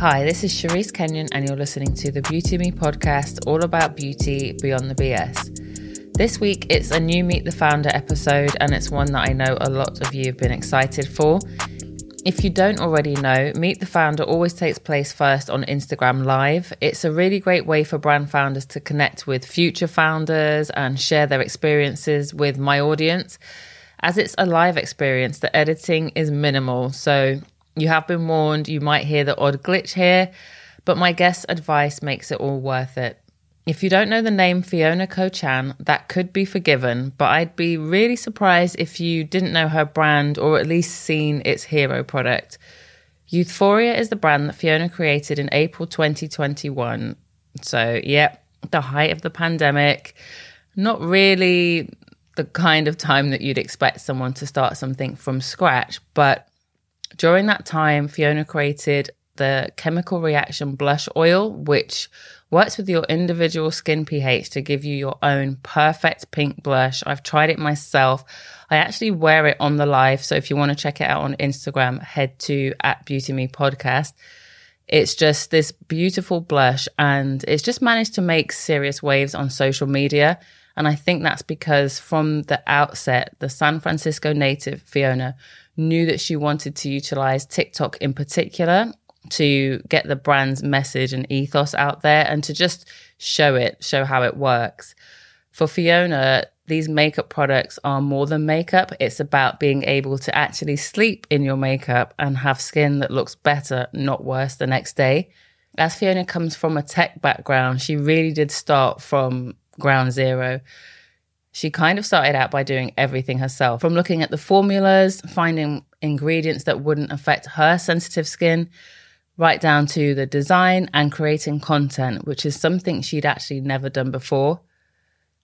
Hi, this is Sharice Kenyon and you're listening to the Beauty Me podcast, all about beauty beyond the BS. This week it's a new Meet the Founder episode and it's one that I know a lot of you have been excited for. If you don't already know, Meet the Founder always takes place first on Instagram Live. It's a really great way for brand founders to connect with future founders and share their experiences with my audience. As it's a live experience, the editing is minimal, so you have been warned you might hear the odd glitch here, but my guest's advice makes it all worth it. If you don't know the name Fiona Cochan, that could be forgiven, but I'd be really surprised if you didn't know her brand or at least seen its hero product. Youthforia is the brand that Fiona created in April 2021. So, the height of the pandemic. Not really the kind of time that you'd expect someone to start something from scratch, but during that time, Fiona created the Chemical Reaction Blush Oil, which works with your individual skin pH to give you your own perfect pink blush. I've tried it myself. I actually wear it on the live, so if you want to check it out on Instagram, head to @BeautyMePodcast. It's just this beautiful blush, and it's just managed to make serious waves on social media, and I think that's because from the outset, the San Francisco native Fiona knew that she wanted to utilize TikTok in particular to get the brand's message and ethos out there and to just show how it works. For Fiona, these makeup products are more than makeup. It's about being able to actually sleep in your makeup and have skin that looks better, not worse, the next day. As Fiona comes from a tech background, she really did start from ground zero. She kind of started out by doing everything herself, from looking at the formulas, finding ingredients that wouldn't affect her sensitive skin, right down to the design and creating content, which is something she'd actually never done before.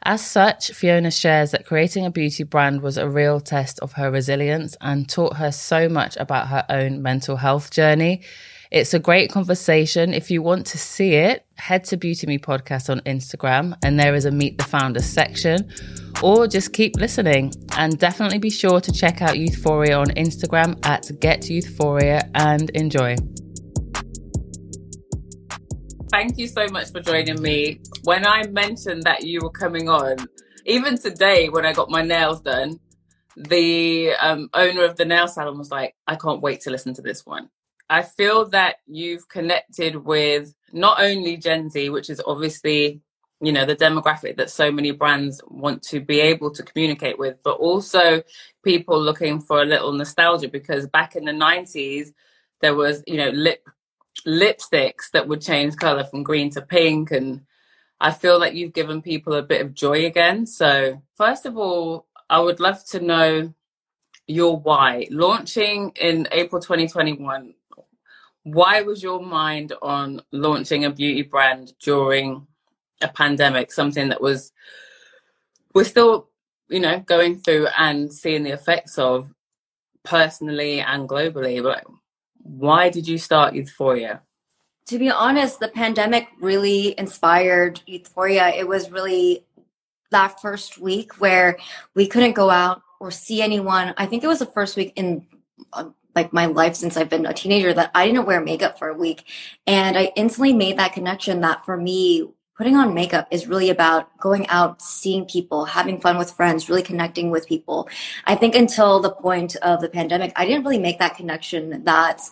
As such, Fiona shares that creating a beauty brand was a real test of her resilience and taught her so much about her own mental health journey. It's a great conversation. If you want to see it, head to Beauty Me Podcast on Instagram and there is a Meet the Founder section, or just keep listening and definitely be sure to check out Youthforia on Instagram @GetYouthforia and enjoy. Thank you so much for joining me. When I mentioned that you were coming on, even today when I got my nails done, the owner of the nail salon was like, I can't wait to listen to this one. I feel that you've connected with not only Gen Z, which is obviously, you know, the demographic that so many brands want to be able to communicate with, but also people looking for a little nostalgia, because back in the 90s, there was, you know, lipsticks that would change colour from green to pink. And I feel that you've given people a bit of joy again. So first of all, I would love to know your why. Launching in April 2021, why was your mind on launching a beauty brand during a pandemic, something that we're still, you know, going through and seeing the effects of personally and globally? But why did you start Youthforia? To be honest, the pandemic really inspired Youthforia. It was really that first week where we couldn't go out or see anyone. I think it was the first week in like my life since I've been a teenager that I didn't wear makeup for a week. And I instantly made that connection that for me, putting on makeup is really about going out, seeing people, having fun with friends, really connecting with people. I think until the point of the pandemic, I didn't really make that connection that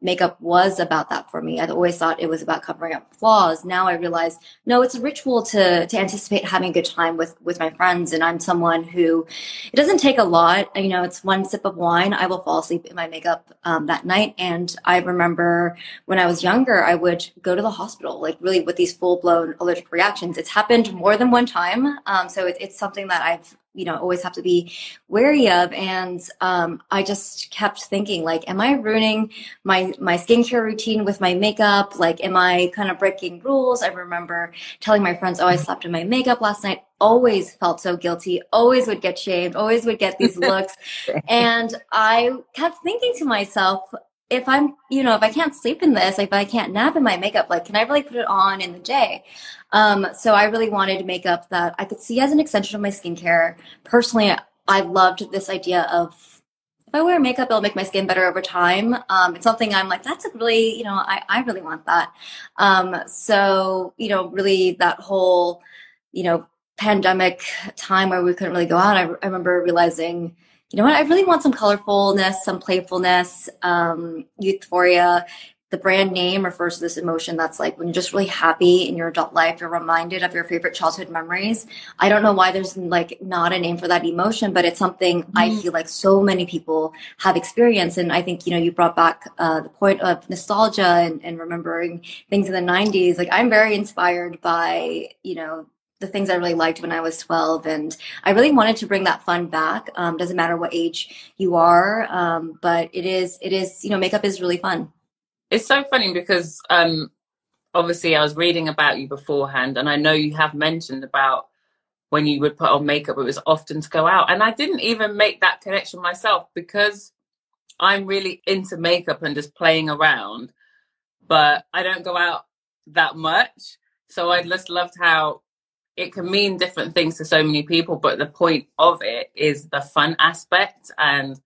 makeup was about that for me. I'd always thought it was about covering up flaws. Now I realize, no, it's a ritual to anticipate having a good time with my friends. And I'm someone who, it doesn't take a lot. You know, it's one sip of wine. I will fall asleep in my makeup that night. And I remember when I was younger, I would go to the hospital, like really with these full blown allergic reactions. It's happened more than one time. So it's something that I've, you know, always have to be wary of. And I just kept thinking, like, am I ruining my skincare routine with my makeup? Like, am I kind of breaking rules? I remember telling my friends, oh, I slept in my makeup last night. Always felt so guilty, always would get shamed, always would get these looks. And I kept thinking to myself, if I'm, you know, if I can't sleep in this, like if I can't nap in my makeup, like, can I really put it on in the day? So I really wanted makeup that I could see as an extension of my skincare. Personally, I loved this idea of if I wear makeup, it'll make my skin better over time. It's something I'm like, that's a really, I really want that. So, really that whole, pandemic time where we couldn't really go out, I remember realizing, I really want some colorfulness, some playfulness. Youthforia, the brand name, refers to this emotion that's like when you're just really happy in your adult life, you're reminded of your favorite childhood memories. I don't know why there's like not a name for that emotion, but it's something I feel like so many people have experienced. And I think, you brought back the point of nostalgia and remembering things in the 90s. Like, I'm very inspired by, the things I really liked when I was 12, and I really wanted to bring that fun back. Doesn't matter what age you are, but it is makeup is really fun. It's so funny because obviously I was reading about you beforehand, and I know you have mentioned about when you would put on makeup, it was often to go out, and I didn't even make that connection myself because I'm really into makeup and just playing around, but I don't go out that much. So I just loved how it can mean different things to so many people, but the point of it is the fun aspect. And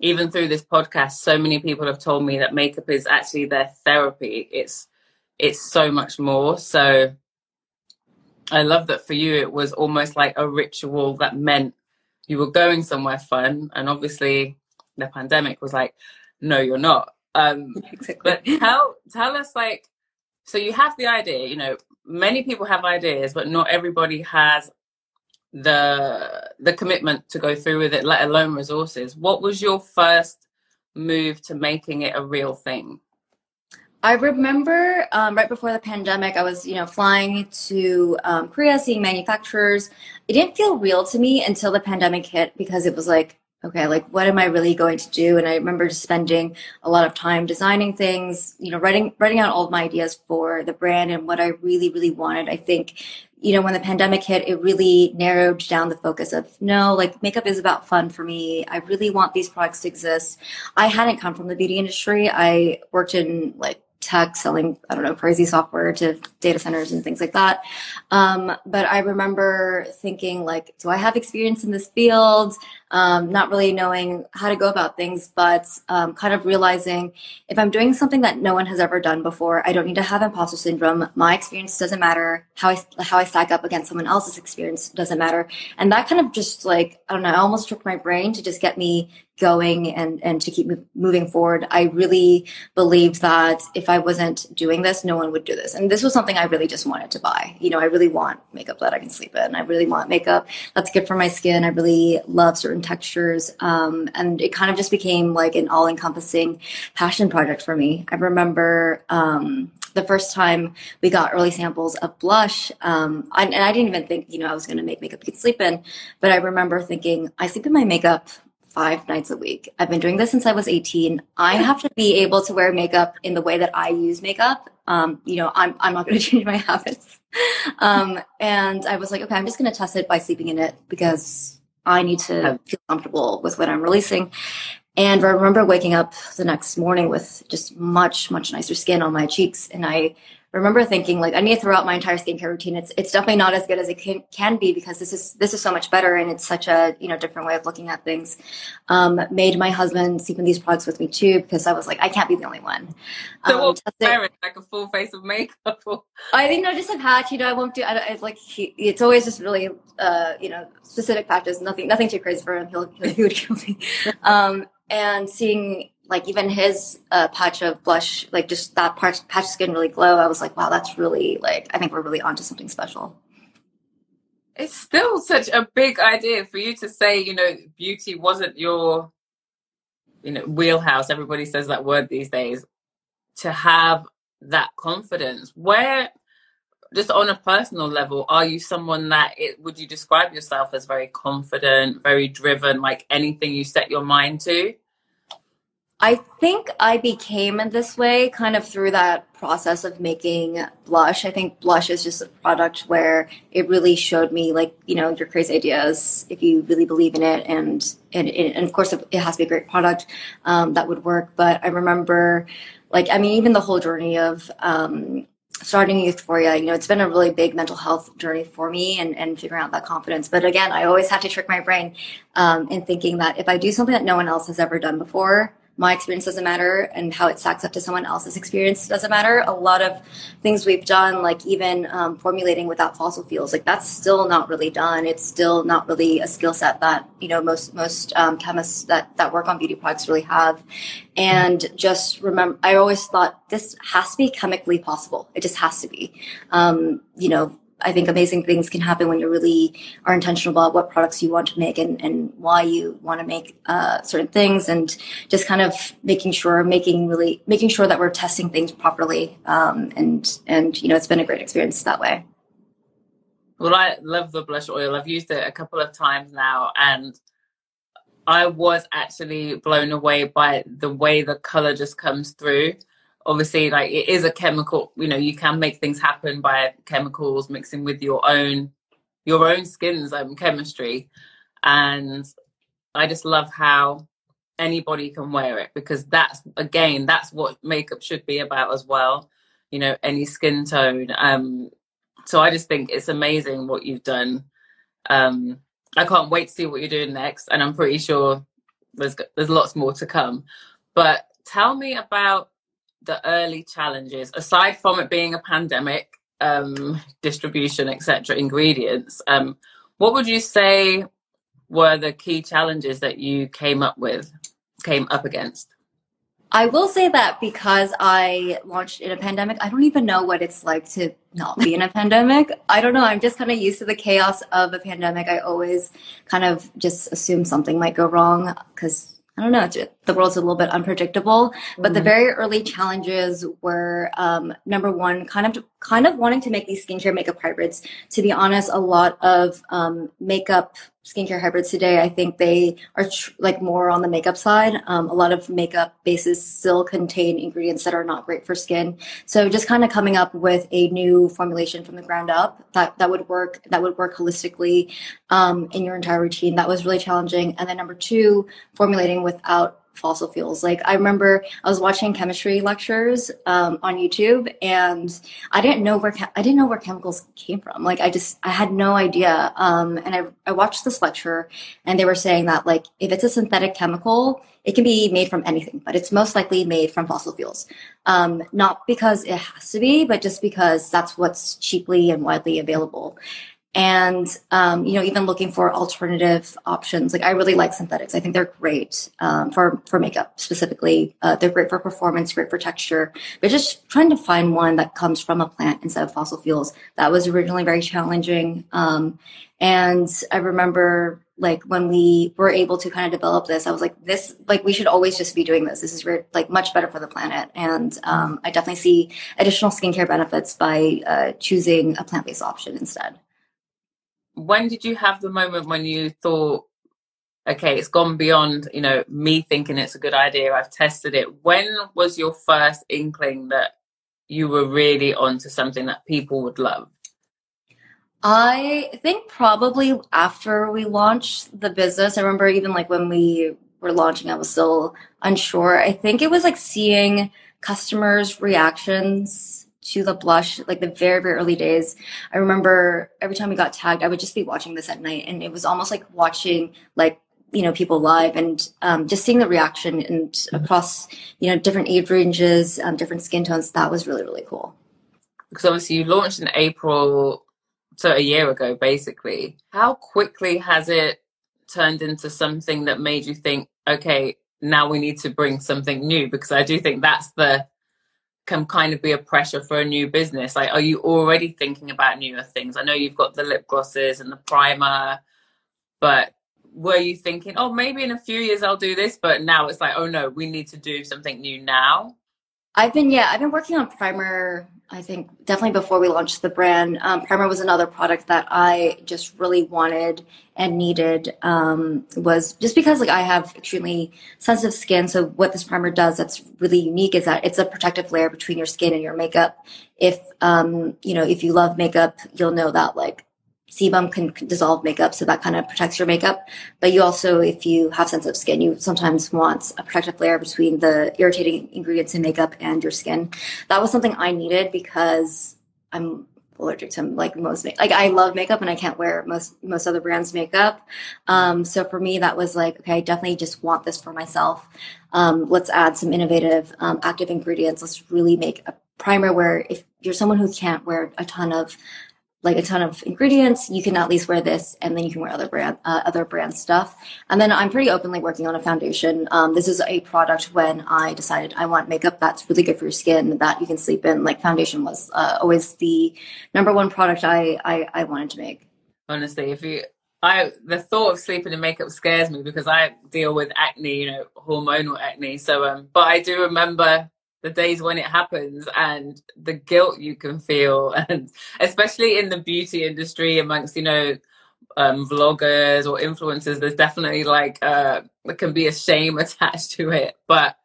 even through this podcast, so many people have told me that makeup is actually their therapy. It's so much more. So I love that for you, it was almost like a ritual that meant you were going somewhere fun. And obviously the pandemic was like, no, you're not. Exactly. But tell us, like, so you have the idea, many people have ideas, but not everybody has the commitment to go through with it, let alone resources. What was your first move to making it a real thing? I remember right before the pandemic, I was, flying to Korea, seeing manufacturers. It didn't feel real to me until the pandemic hit, because it was like, okay, like, what am I really going to do? And I remember just spending a lot of time designing things, writing out all of my ideas for the brand and what I really, really wanted. I think, when the pandemic hit, it really narrowed down the focus of, no, like, makeup is about fun for me. I really want these products to exist. I hadn't come from the beauty industry. I worked in like tech, selling, I don't know, crazy software to data centers and things like that. But I remember thinking, like, do I have experience in this field? Not really knowing how to go about things, but kind of realizing if I'm doing something that no one has ever done before, I don't need to have imposter syndrome. My experience doesn't matter. How I stack up against someone else's experience doesn't matter. And that kind of just, like, I don't know, I almost tricked my brain to just get me going and to keep moving forward. I really believed that if I wasn't doing this, no one would do this. And this was something I really just wanted to buy. I really want makeup that I can sleep in. I really want makeup that's good for my skin. I really love certain textures. And it kind of just became like an all-encompassing passion project for me. I remember the first time we got early samples of blush, and I didn't even think, I was going to make makeup you could sleep in. But I remember thinking, I sleep in my makeup 5 nights a week. I've been doing this since I was 18. I have to be able to wear makeup in the way that I use makeup. I'm not going to change my habits. And I was like, okay, I'm just going to test it by sleeping in it because I need to feel comfortable with what I'm releasing. And I remember waking up the next morning with just much, much nicer skin on my cheeks. And I remember thinking, like, I need to throw out my entire skincare routine. It's definitely not as good as it can be, because this is so much better, and it's such a different way of looking at things. Made my husband sleep in these products with me too, because I was like, I can't be the only one. So what was wearing, like, a full face of makeup? I think just a patch. I won't do. It's always just really specific patches. Nothing too crazy for him. He would kill me. And seeing, like, even his patch of blush, like, just that patch of skin really glow. I was like, wow, that's really, like, I think we're really onto something special. It's still such a big idea for you to say, beauty wasn't your, wheelhouse. Everybody says that word these days. To have that confidence, where, just on a personal level, are you someone that would you describe yourself as very confident, very driven, like anything you set your mind to? I think I became this way kind of through that process of making blush. I think blush is just a product where it really showed me, like, your crazy ideas, if you really believe in it. And of course, it has to be a great product that would work. But I remember, like, I mean, even the whole journey of starting Youthforia, you know, it's been a really big mental health journey for me and figuring out that confidence. But again, I always have to trick my brain in thinking that if I do something that no one else has ever done before, my experience doesn't matter, and how it stacks up to someone else's experience doesn't matter. A lot of things we've done, like even formulating without fossil fuels, like that's still not really done. It's still not really a skill set that, you know, most chemists that work on beauty products really have. And just remember, I always thought this has to be chemically possible. It just has to be, you know, I think amazing things can happen when you really are intentional about what products you want to make and why you want to make certain things, and just kind of making sure that we're testing things properly. And you know, it's been a great experience that way. Well, I love the blush oil. I've used it a couple of times now, and I was actually blown away by the way the color just comes through. Obviously, like, it is a chemical, you know, you can make things happen by chemicals mixing with your own skin's chemistry. And I just love how anybody can wear it, because that's what makeup should be about as well. You know, any skin tone. So I just think it's amazing what you've done. I can't wait to see what you're doing next. And I'm pretty sure there's lots more to come. But tell me about the early challenges, aside from it being a pandemic, distribution, etc., ingredients, what would you say were the key challenges that you came up against? I will say that because I launched in a pandemic, I don't even know what it's like to not be in a pandemic. I don't know. I'm just kind of used to the chaos of a pandemic. I always kind of just assume something might go wrong because, I don't know, the world's a little bit unpredictable. But the very early challenges were, number one, kind of wanting to make these skincare makeup hybrids. To be honest, a lot of makeup skincare hybrids today, I think they are more on the makeup side. A lot of makeup bases still contain ingredients that are not great for skin. So just kind of coming up with a new formulation from the ground up that would work holistically in your entire routine, that was really challenging. And then number two, formulating without fossil fuels. Like, I remember I was watching chemistry lectures on YouTube, and I didn't know where chemicals came from. Like, I had no idea. And I watched this lecture, and they were saying that, like, if it's a synthetic chemical, it can be made from anything, but it's most likely made from fossil fuels. Not because it has to be, but just because that's what's cheaply and widely available. And, you know, even looking for alternative options. Like, I really like synthetics. I think they're great for makeup specifically. They're great for performance, great for texture. But just trying to find one that comes from a plant instead of fossil fuels, that was originally very challenging. And I remember, like, when we were able to kind of develop this, I was like, we should always just be doing this. This is much better for the planet. And I definitely see additional skincare benefits by choosing a plant-based option instead. When did you have the moment when you thought, okay, it's gone beyond, you know, me thinking it's a good idea, I've tested it? When was your first inkling that you were really onto something that people would love? I think probably after we launched the business. I remember even, like, when we were launching, I was still unsure. I think it was like seeing customers' reactions to the blush, like the very, very early days. I remember every time we got tagged, I would just be watching this at night, and it was almost like watching, like, you know, people live, and just seeing the reaction and across, you know, different age ranges, different skin tones. That was really, really cool. Because obviously you launched in April, so a year ago, basically. How quickly has it turned into something that made you think, okay, now we need to bring something new? Because I do think that's the can kind of be a pressure for a new business. Like, are you already thinking about newer things? I know you've got the lip glosses and the primer, but were you thinking, oh, maybe in a few years I'll do this, but now it's like, oh no, we need to do something new now? I've been working on primer, I think, definitely before we launched the brand. Primer was another product that I just really wanted and needed, was just because, like, I have extremely sensitive skin. So what this primer does that's really unique is that it's a protective layer between your skin and your makeup. If you love makeup, you'll know that, like, sebum can dissolve makeup, so that kind of protects your makeup. But you also, if you have sensitive skin, you sometimes want a protective layer between the irritating ingredients in makeup and your skin. That was something I needed because I'm allergic to I love makeup and I can't wear most other brands' makeup. So for me, that was like, okay, I definitely just want this for myself. Let's add some innovative active ingredients. Let's really make a primer where if you're someone who can't wear a ton of ingredients, you can at least wear this, and then you can wear other brand stuff. And then I'm pretty openly working on a foundation. This is a product when I decided I want makeup that's really good for your skin, that you can sleep in. Like, foundation was always the number one product I wanted to make. Honestly, the thought of sleeping in makeup scares me because I deal with acne, hormonal acne. So, but I do remember the days when it happens and the guilt you can feel, and especially in the beauty industry amongst vloggers or influencers, there's definitely there can be a shame attached to it. But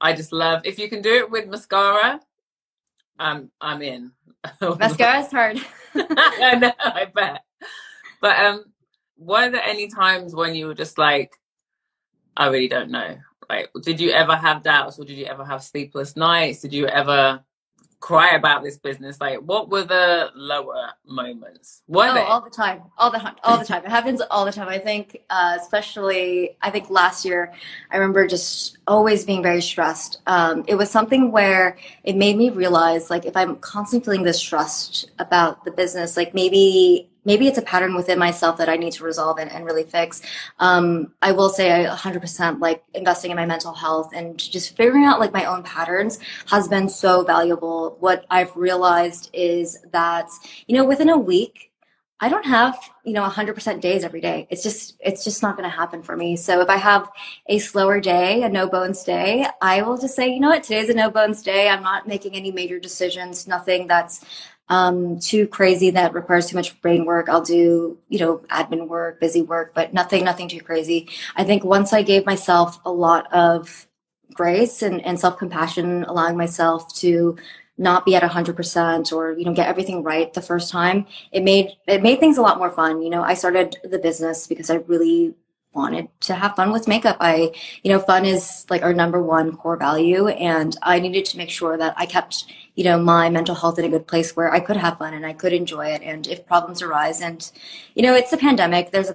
I just love, if you can do it with mascara, I'm in. Mascara's hard. I know, I bet. But were there any times when you were just like, I really don't know? Like, did you ever have doubts, or did you ever have sleepless nights? Did you ever cry about this business? Like, what were the lower moments? All the time. It happens all the time. I think, especially last year, I remember just always being very stressed. It was something where it made me realize, like, if I'm constantly feeling this stressed about the business, like maybe it's a pattern within myself that I need to resolve and really fix. I will say I 100% investing in my mental health and just figuring out my own patterns has been so valuable. What I've realized is that, within a week, I don't have, 100% days every day. It's just not going to happen for me. So if I have a slower day, a no bones day, I will just say, you know what, today's a no bones day. I'm not making any major decisions, nothing that's too crazy that requires too much brain work. I'll do, admin work, busy work, but nothing too crazy. I think once I gave myself a lot of grace and self-compassion, allowing myself to not be at 100% or, get everything right the first time, it made things a lot more fun. I started the business because I really wanted to have fun with makeup. Fun is our number one core value. And I needed to make sure that I kept, my mental health in a good place where I could have fun and I could enjoy it. And if problems arise and, it's a pandemic, there's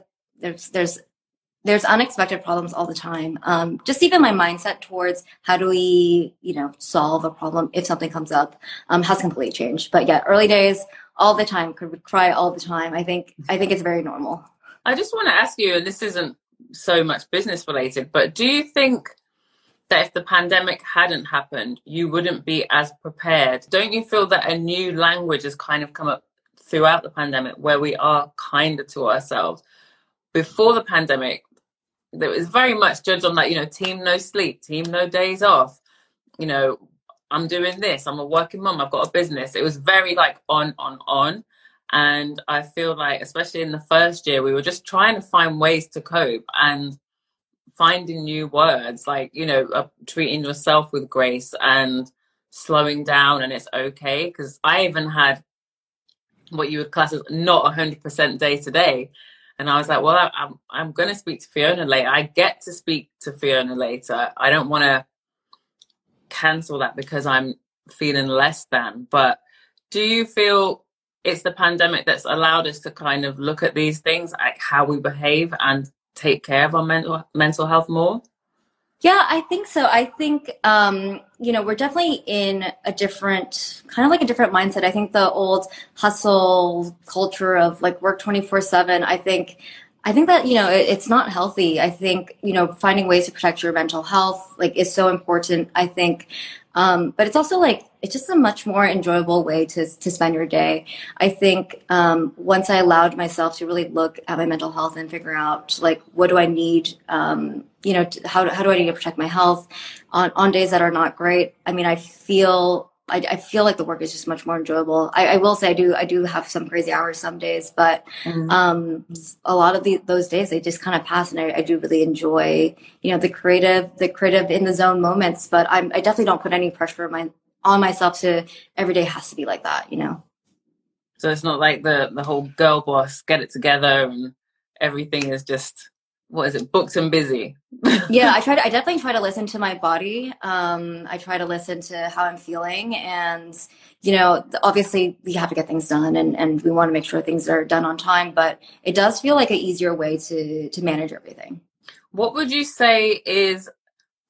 unexpected problems all the time. Just even my mindset towards how do we, solve a problem if something comes up has completely changed. But yeah, early days, all the time, could cry all the time. I think it's very normal. I just want to ask you, and this isn't so much business related, but do you think that if the pandemic hadn't happened, you wouldn't be as prepared? Don't you feel that a new language has kind of come up throughout the pandemic where we are kinder to ourselves? Before the pandemic, there was very much judged on that, team no sleep, team no days off. I'm doing this, I'm a working mom, I've got a business. It was very on. And I feel like, especially in the first year, we were just trying to find ways to cope and finding new words, treating yourself with grace and slowing down, and it's okay. Because I even had what you would class as not 100% day to day. And I was like, well, I'm going to speak to Fiona later. I get to speak to Fiona later. I don't want to cancel that because I'm feeling less than. But do you feel it's the pandemic that's allowed us to kind of look at these things, like how we behave and take care of our mental health more? Yeah, I think so. I think, we're definitely in a different, different mindset. I think the old hustle culture of work 24/7, I think that, it's not healthy. I think, finding ways to protect your mental health, is so important, I think. But it's also it's just a much more enjoyable way to spend your day. I think once I allowed myself to really look at my mental health and figure out what do I need, how do I need to protect my health on days that are not great. I mean, I feel like the work is just much more enjoyable. I will say I do have some crazy hours some days, but a lot of those days they just kind of pass, and I do really enjoy the creative in the zone moments. But I definitely don't put any pressure on myself to every day has to be like that. So it's not like the whole girl boss, get it together and everything is just, what is it, booked and busy. Yeah, I definitely try to listen to my body. I try to listen to how I'm feeling. And, you know, obviously we have to get things done and we want to make sure things are done on time. But it does feel like an easier way to manage everything. What would you say is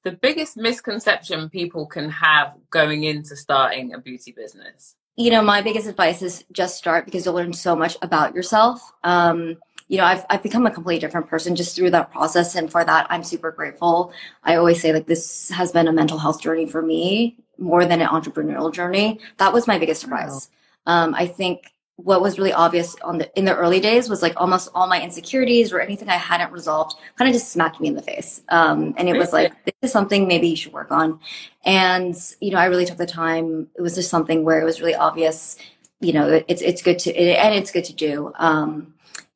the biggest misconception people can have going into starting a beauty business? You know, my biggest advice is just start, because you'll learn so much about yourself. You know, I've become a completely different person just through that process. And for that, I'm super grateful. I always say, like, this has been a mental health journey for me more than an entrepreneurial journey. That was my biggest surprise. I think what was really obvious in the early days was, like, almost all my insecurities or anything I hadn't resolved kind of just smacked me in the face. And it was like, this is something maybe you should work on. And, you know, I really took the time. It was just something where it was really obvious, you know, it's good to, and it's good to do.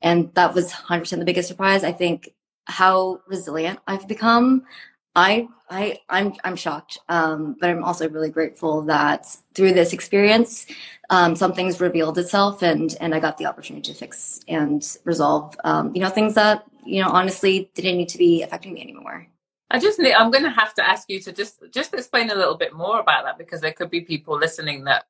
And that was 100% the biggest surprise. I think how resilient I've become. I'm shocked. But I'm also really grateful that through this experience, something's revealed itself and I got the opportunity to fix and resolve, you know, things that, you know, honestly didn't need to be affecting me anymore. I'm going to have to ask you to just explain a little bit more about that, because there could be people listening that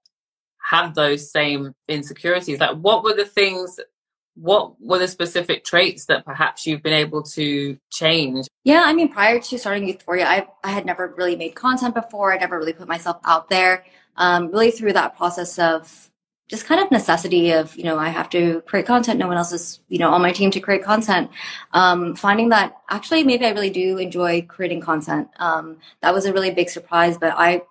have those same insecurities. Like, what were the specific traits that perhaps you've been able to change? Yeah, I mean, prior to starting Youthforia, I had never really made content before. I never really put myself out there. Really through that process of just kind of necessity of, you know, I have to create content. No one else is, you know, on my team to create content. Finding that actually maybe I really do enjoy creating content. That was a really big surprise, but I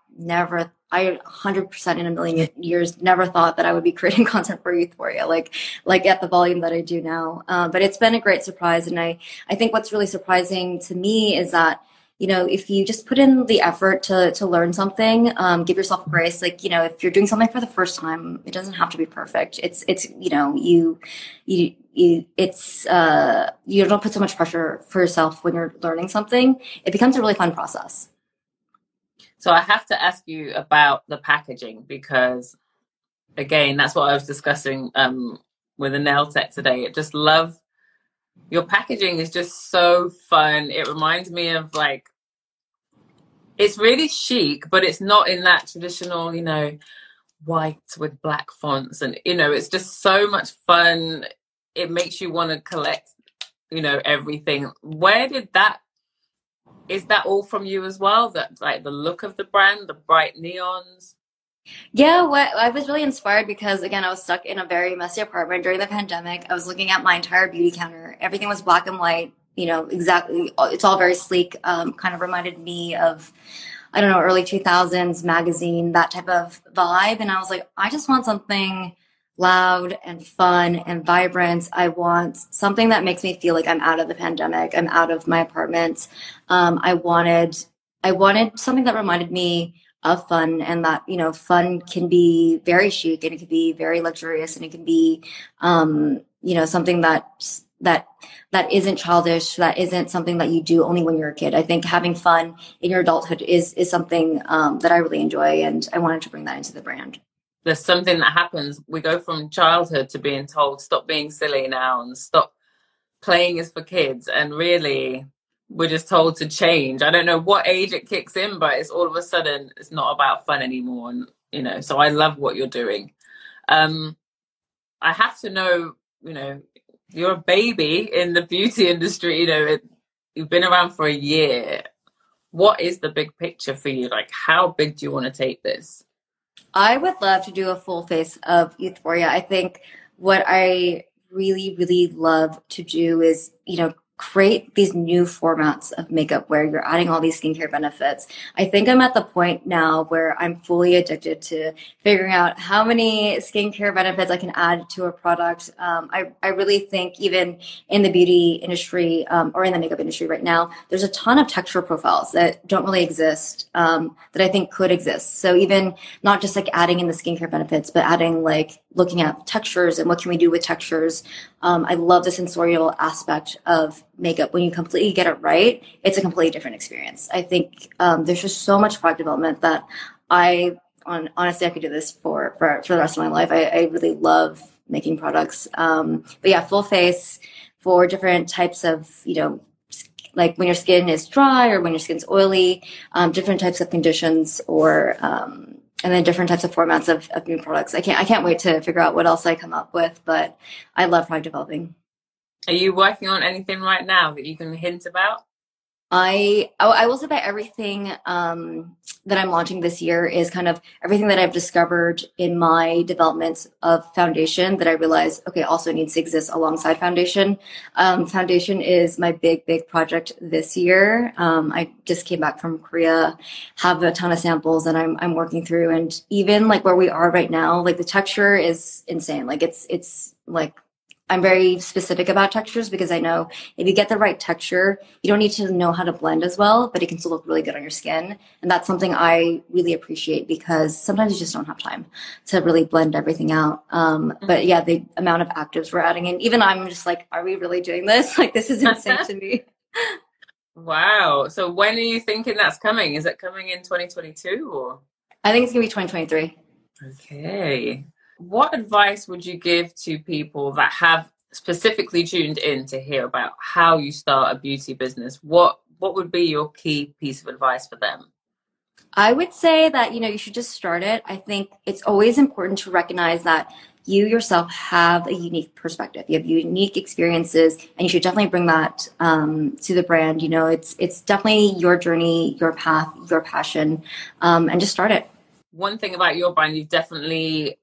100% in a million years never thought that I would be creating content for Youthforia, like at the volume that I do now. But it's been a great surprise. And I think what's really surprising to me is that, you know, if you just put in the effort to learn something, give yourself grace. Like, you know, if you're doing something for the first time, it doesn't have to be perfect. It's you know, you don't put so much pressure for yourself when you're learning something. It becomes a really fun process. So I have to ask you about the packaging, because, again, that's what I was discussing with a nail tech today. It just love your packaging is just so fun. It reminds me of, like, it's really chic, but it's not in that traditional, you know, white with black fonts. And, you know, it's just so much fun. It makes you want to collect, you know, everything. Is that all from you as well? That, like, the look of the brand, the bright neons? Yeah, I was really inspired because, again, I was stuck in a very messy apartment during the pandemic. I was looking at my entire beauty counter. Everything was black and white, you know, exactly. It's all very sleek. Kind of reminded me of, I don't know, early 2000s magazine, that type of vibe. And I was like, I just want something loud and fun and vibrant. I want something that makes me feel like I'm out of the pandemic. I'm out of my apartment. I wanted something that reminded me of fun, and that, you know, fun can be very chic and it can be very luxurious, and it can be, you know, something that isn't childish, that isn't something that you do only when you're a kid. I think having fun in your adulthood is something that I really enjoy, and I wanted to bring that into the brand. There's something that happens. We go from childhood to being told, stop being silly now and stop playing is for kids. And really, we're just told to change. I don't know what age it kicks in, but it's all of a sudden, it's not about fun anymore. And, you know, so I love what you're doing. I have to know, you know, you're a baby in the beauty industry. You know, you've been around for a year. What is the big picture for you? Like, how big do you want to take this? I would love to do a full face of Youthforia. I think what I really, really love to do is, you know, create these new formats of makeup where you're adding all these skincare benefits. I think I'm at the point now where I'm fully addicted to figuring out how many skincare benefits I can add to a product. I really think even in the beauty industry or in the makeup industry right now, there's a ton of texture profiles that don't really exist that I think could exist. So even not just like adding in the skincare benefits, but adding like looking at textures and what can we do with textures. I love the sensorial aspect of makeup. When you completely get it right, it's a completely different experience. I think there's just so much product development that I honestly, I could do this for the rest of my life. I really love making products. But yeah, full face for different types of, you know, like when your skin is dry or when your skin's oily, different types of conditions, or and then different types of formats of new products. I can't wait to figure out what else I come up with, but I love product developing. Are you working on anything right now that you can hint about? I will say that everything that I'm launching this year is kind of everything that I've discovered in my development of foundation that I realize, okay, also needs to exist alongside foundation. Foundation is my big project this year. I just came back from Korea, have a ton of samples that I'm working through, and even like where we are right now, like the texture is insane. Like it's like, I'm very specific about textures because I know if you get the right texture, you don't need to know how to blend as well, but it can still look really good on your skin. And that's something I really appreciate because sometimes you just don't have time to really blend everything out. But yeah, the amount of actives we're adding in, even I'm just like, are we really doing this? Like, this is insane to me. Wow. So when are you thinking that's coming? Is it coming in 2022 or? I think it's gonna be 2023. Okay. What advice would you give to people that have specifically tuned in to hear about how you start a beauty business? What would be your key piece of advice for them? I would say that, you know, you should just start it. I think it's always important to recognize that you yourself have a unique perspective. You have unique experiences, and you should definitely bring that to the brand. You know, it's definitely your journey, your path, your passion, and just start it. One thing about your brand, you've definitely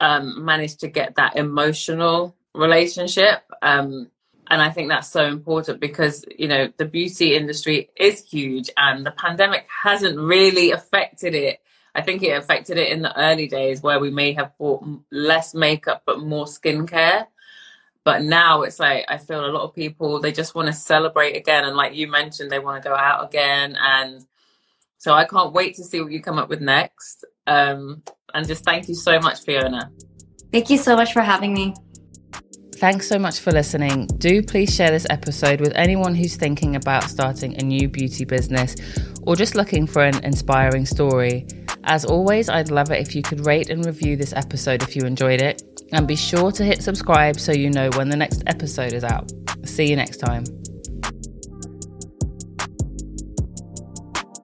managed to get that emotional relationship. And I think that's so important because, you know, the beauty industry is huge and the pandemic hasn't really affected it. I think it affected it in the early days where we may have bought less makeup, but more skincare. But now it's like, I feel a lot of people, they just want to celebrate again. And like you mentioned, they want to go out again. And so I can't wait to see what you come up with next. And just thank you so much, Fiona. Thank you so much for having me. Thanks so much for listening. Do please share this episode with anyone who's thinking about starting a new beauty business or just looking for an inspiring story. As always, I'd love it if you could rate and review this episode if you enjoyed it. And be sure to hit subscribe so you know when the next episode is out. See you next time.